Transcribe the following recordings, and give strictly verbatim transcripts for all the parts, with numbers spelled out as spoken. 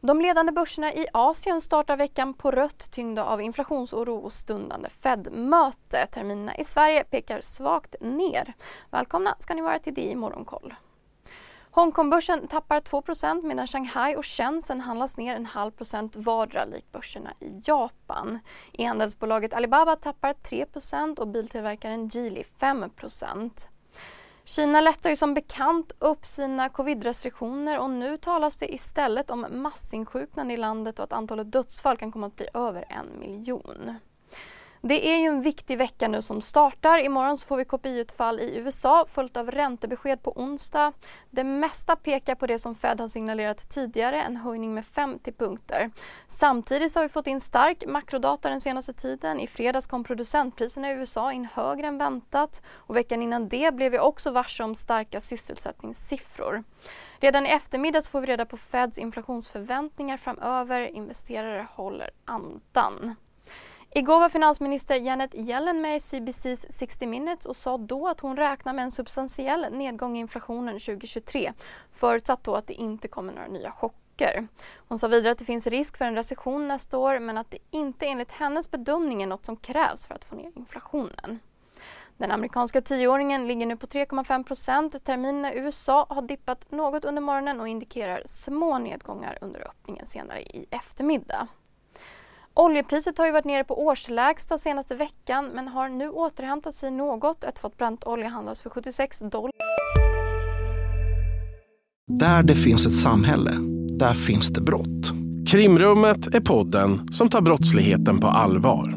De ledande börserna i Asien startar veckan på rött, tyngda av inflationsoro och stundande Fed-möte. Terminerna i Sverige pekar svagt ner. Välkomna ska ni vara till det i Morgonkoll. Hongkongbörsen tappar två procent medan Shanghai och Shenzhen handlas ner en halv procent vardera, likt börserna i Japan. E-handelsbolaget Alibaba tappar tre procent och biltillverkaren Geely fem procent. Kina lättar ju som bekant upp sina covid-restriktioner och nu talas det istället om massinsjuknande i landet och att antalet dödsfall kan komma att bli över en miljon. Det är ju en viktig vecka nu som startar. Imorgon så får vi K P I-utfall i U S A följt av räntebesked på onsdag. Det mesta pekar på det som Fed har signalerat tidigare, en höjning med femtio punkter. Samtidigt så har vi fått in stark makrodata den senaste tiden. I fredags kom producentpriserna i U S A in högre än väntat och veckan innan det blev vi också varse om starka sysselsättningssiffror. Redan i eftermiddag så får vi reda på Feds inflationsförväntningar framöver. Investerare håller andan. Igår var finansminister Janet Yellen med i C B C's sextio minutes och sa då att hon räknar med en substantiell nedgång i inflationen tjugo tjugotre, förutsatt då att det inte kommer några nya chocker. Hon sa vidare att det finns risk för en recession nästa år, men att det inte enligt hennes bedömning är något som krävs för att få ner inflationen. Den amerikanska tioåringen ligger nu på tre komma fem procent. Terminerna i U S A har dippat något under morgonen och indikerar små nedgångar under öppningen senare i eftermiddag. Oljepriset har ju varit nere på årslägsta senaste veckan men har nu återhämtat sig något. Ett fat Brent-olja handlas för sjuttiosex dollar. Där det finns ett samhälle, där finns det brott. Krimrummet är podden som tar brottsligheten på allvar.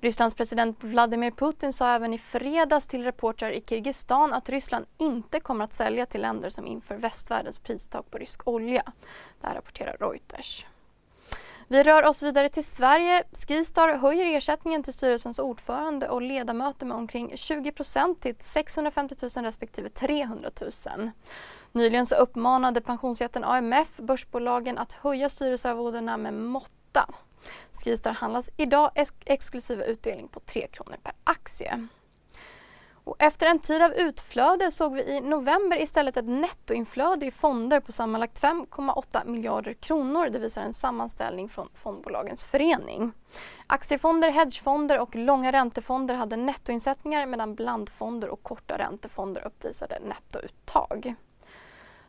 Rysslands president Vladimir Putin sa även i fredags till reportrar i Kirgistan att Ryssland inte kommer att sälja till länder som inför västvärldens pristak på rysk olja. Det här rapporterar Reuters. Vi rör oss vidare till Sverige. Skistar höjer ersättningen till styrelsens ordförande och ledamöter med omkring tjugo procent till sexhundrafemtio tusen respektive trehundra tusen. Nyligen så uppmanade pensionsjätten A M F börsbolagen att höja styrelsearvodena med måtta. Skistar handlas idag ex- exklusive utdelning på tre kronor per aktie. Och efter en tid av utflöde såg vi i november istället ett nettoinflöde i fonder på sammanlagt fem komma åtta miljarder kronor. Det visar en sammanställning från fondbolagens förening. Aktiefonder, hedgefonder och långa räntefonder hade nettoinsättningar medan blandfonder och korta räntefonder uppvisade nettouttag.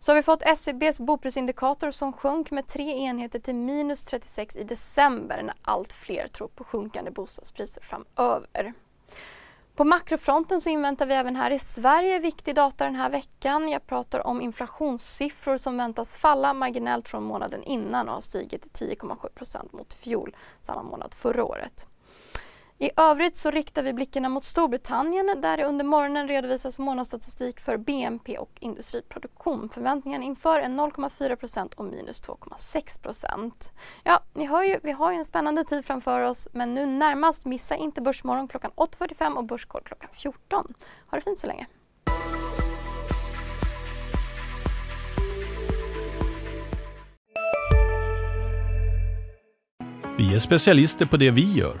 Så har vi fått S C B:s boprisindikator som sjönk med tre enheter till minus trettiosex i december när allt fler tror på sjunkande bostadspriser framöver. På makrofronten så inväntar vi även här i Sverige viktig data den här veckan. Jag pratar om inflationssiffror som väntas falla marginellt från månaden innan och har stigit till tio komma sju procent mot fjol, samma månad förra året. I övrigt så riktar vi blickarna mot Storbritannien där det under morgonen redovisas månadsstatistik för B N P och industriproduktion. Förväntningarna inför är noll komma fyra procent och minus två komma sex procent. Ja, ni hör ju, vi har ju en spännande tid framför oss, men nu närmast missa inte Börsmorgon klockan åtta fyrtiofem och Börskoll klockan fjorton. Ha det fint så länge. Vi är specialister på det vi gör.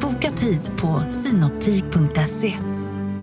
Boka tid på synoptik punkt se.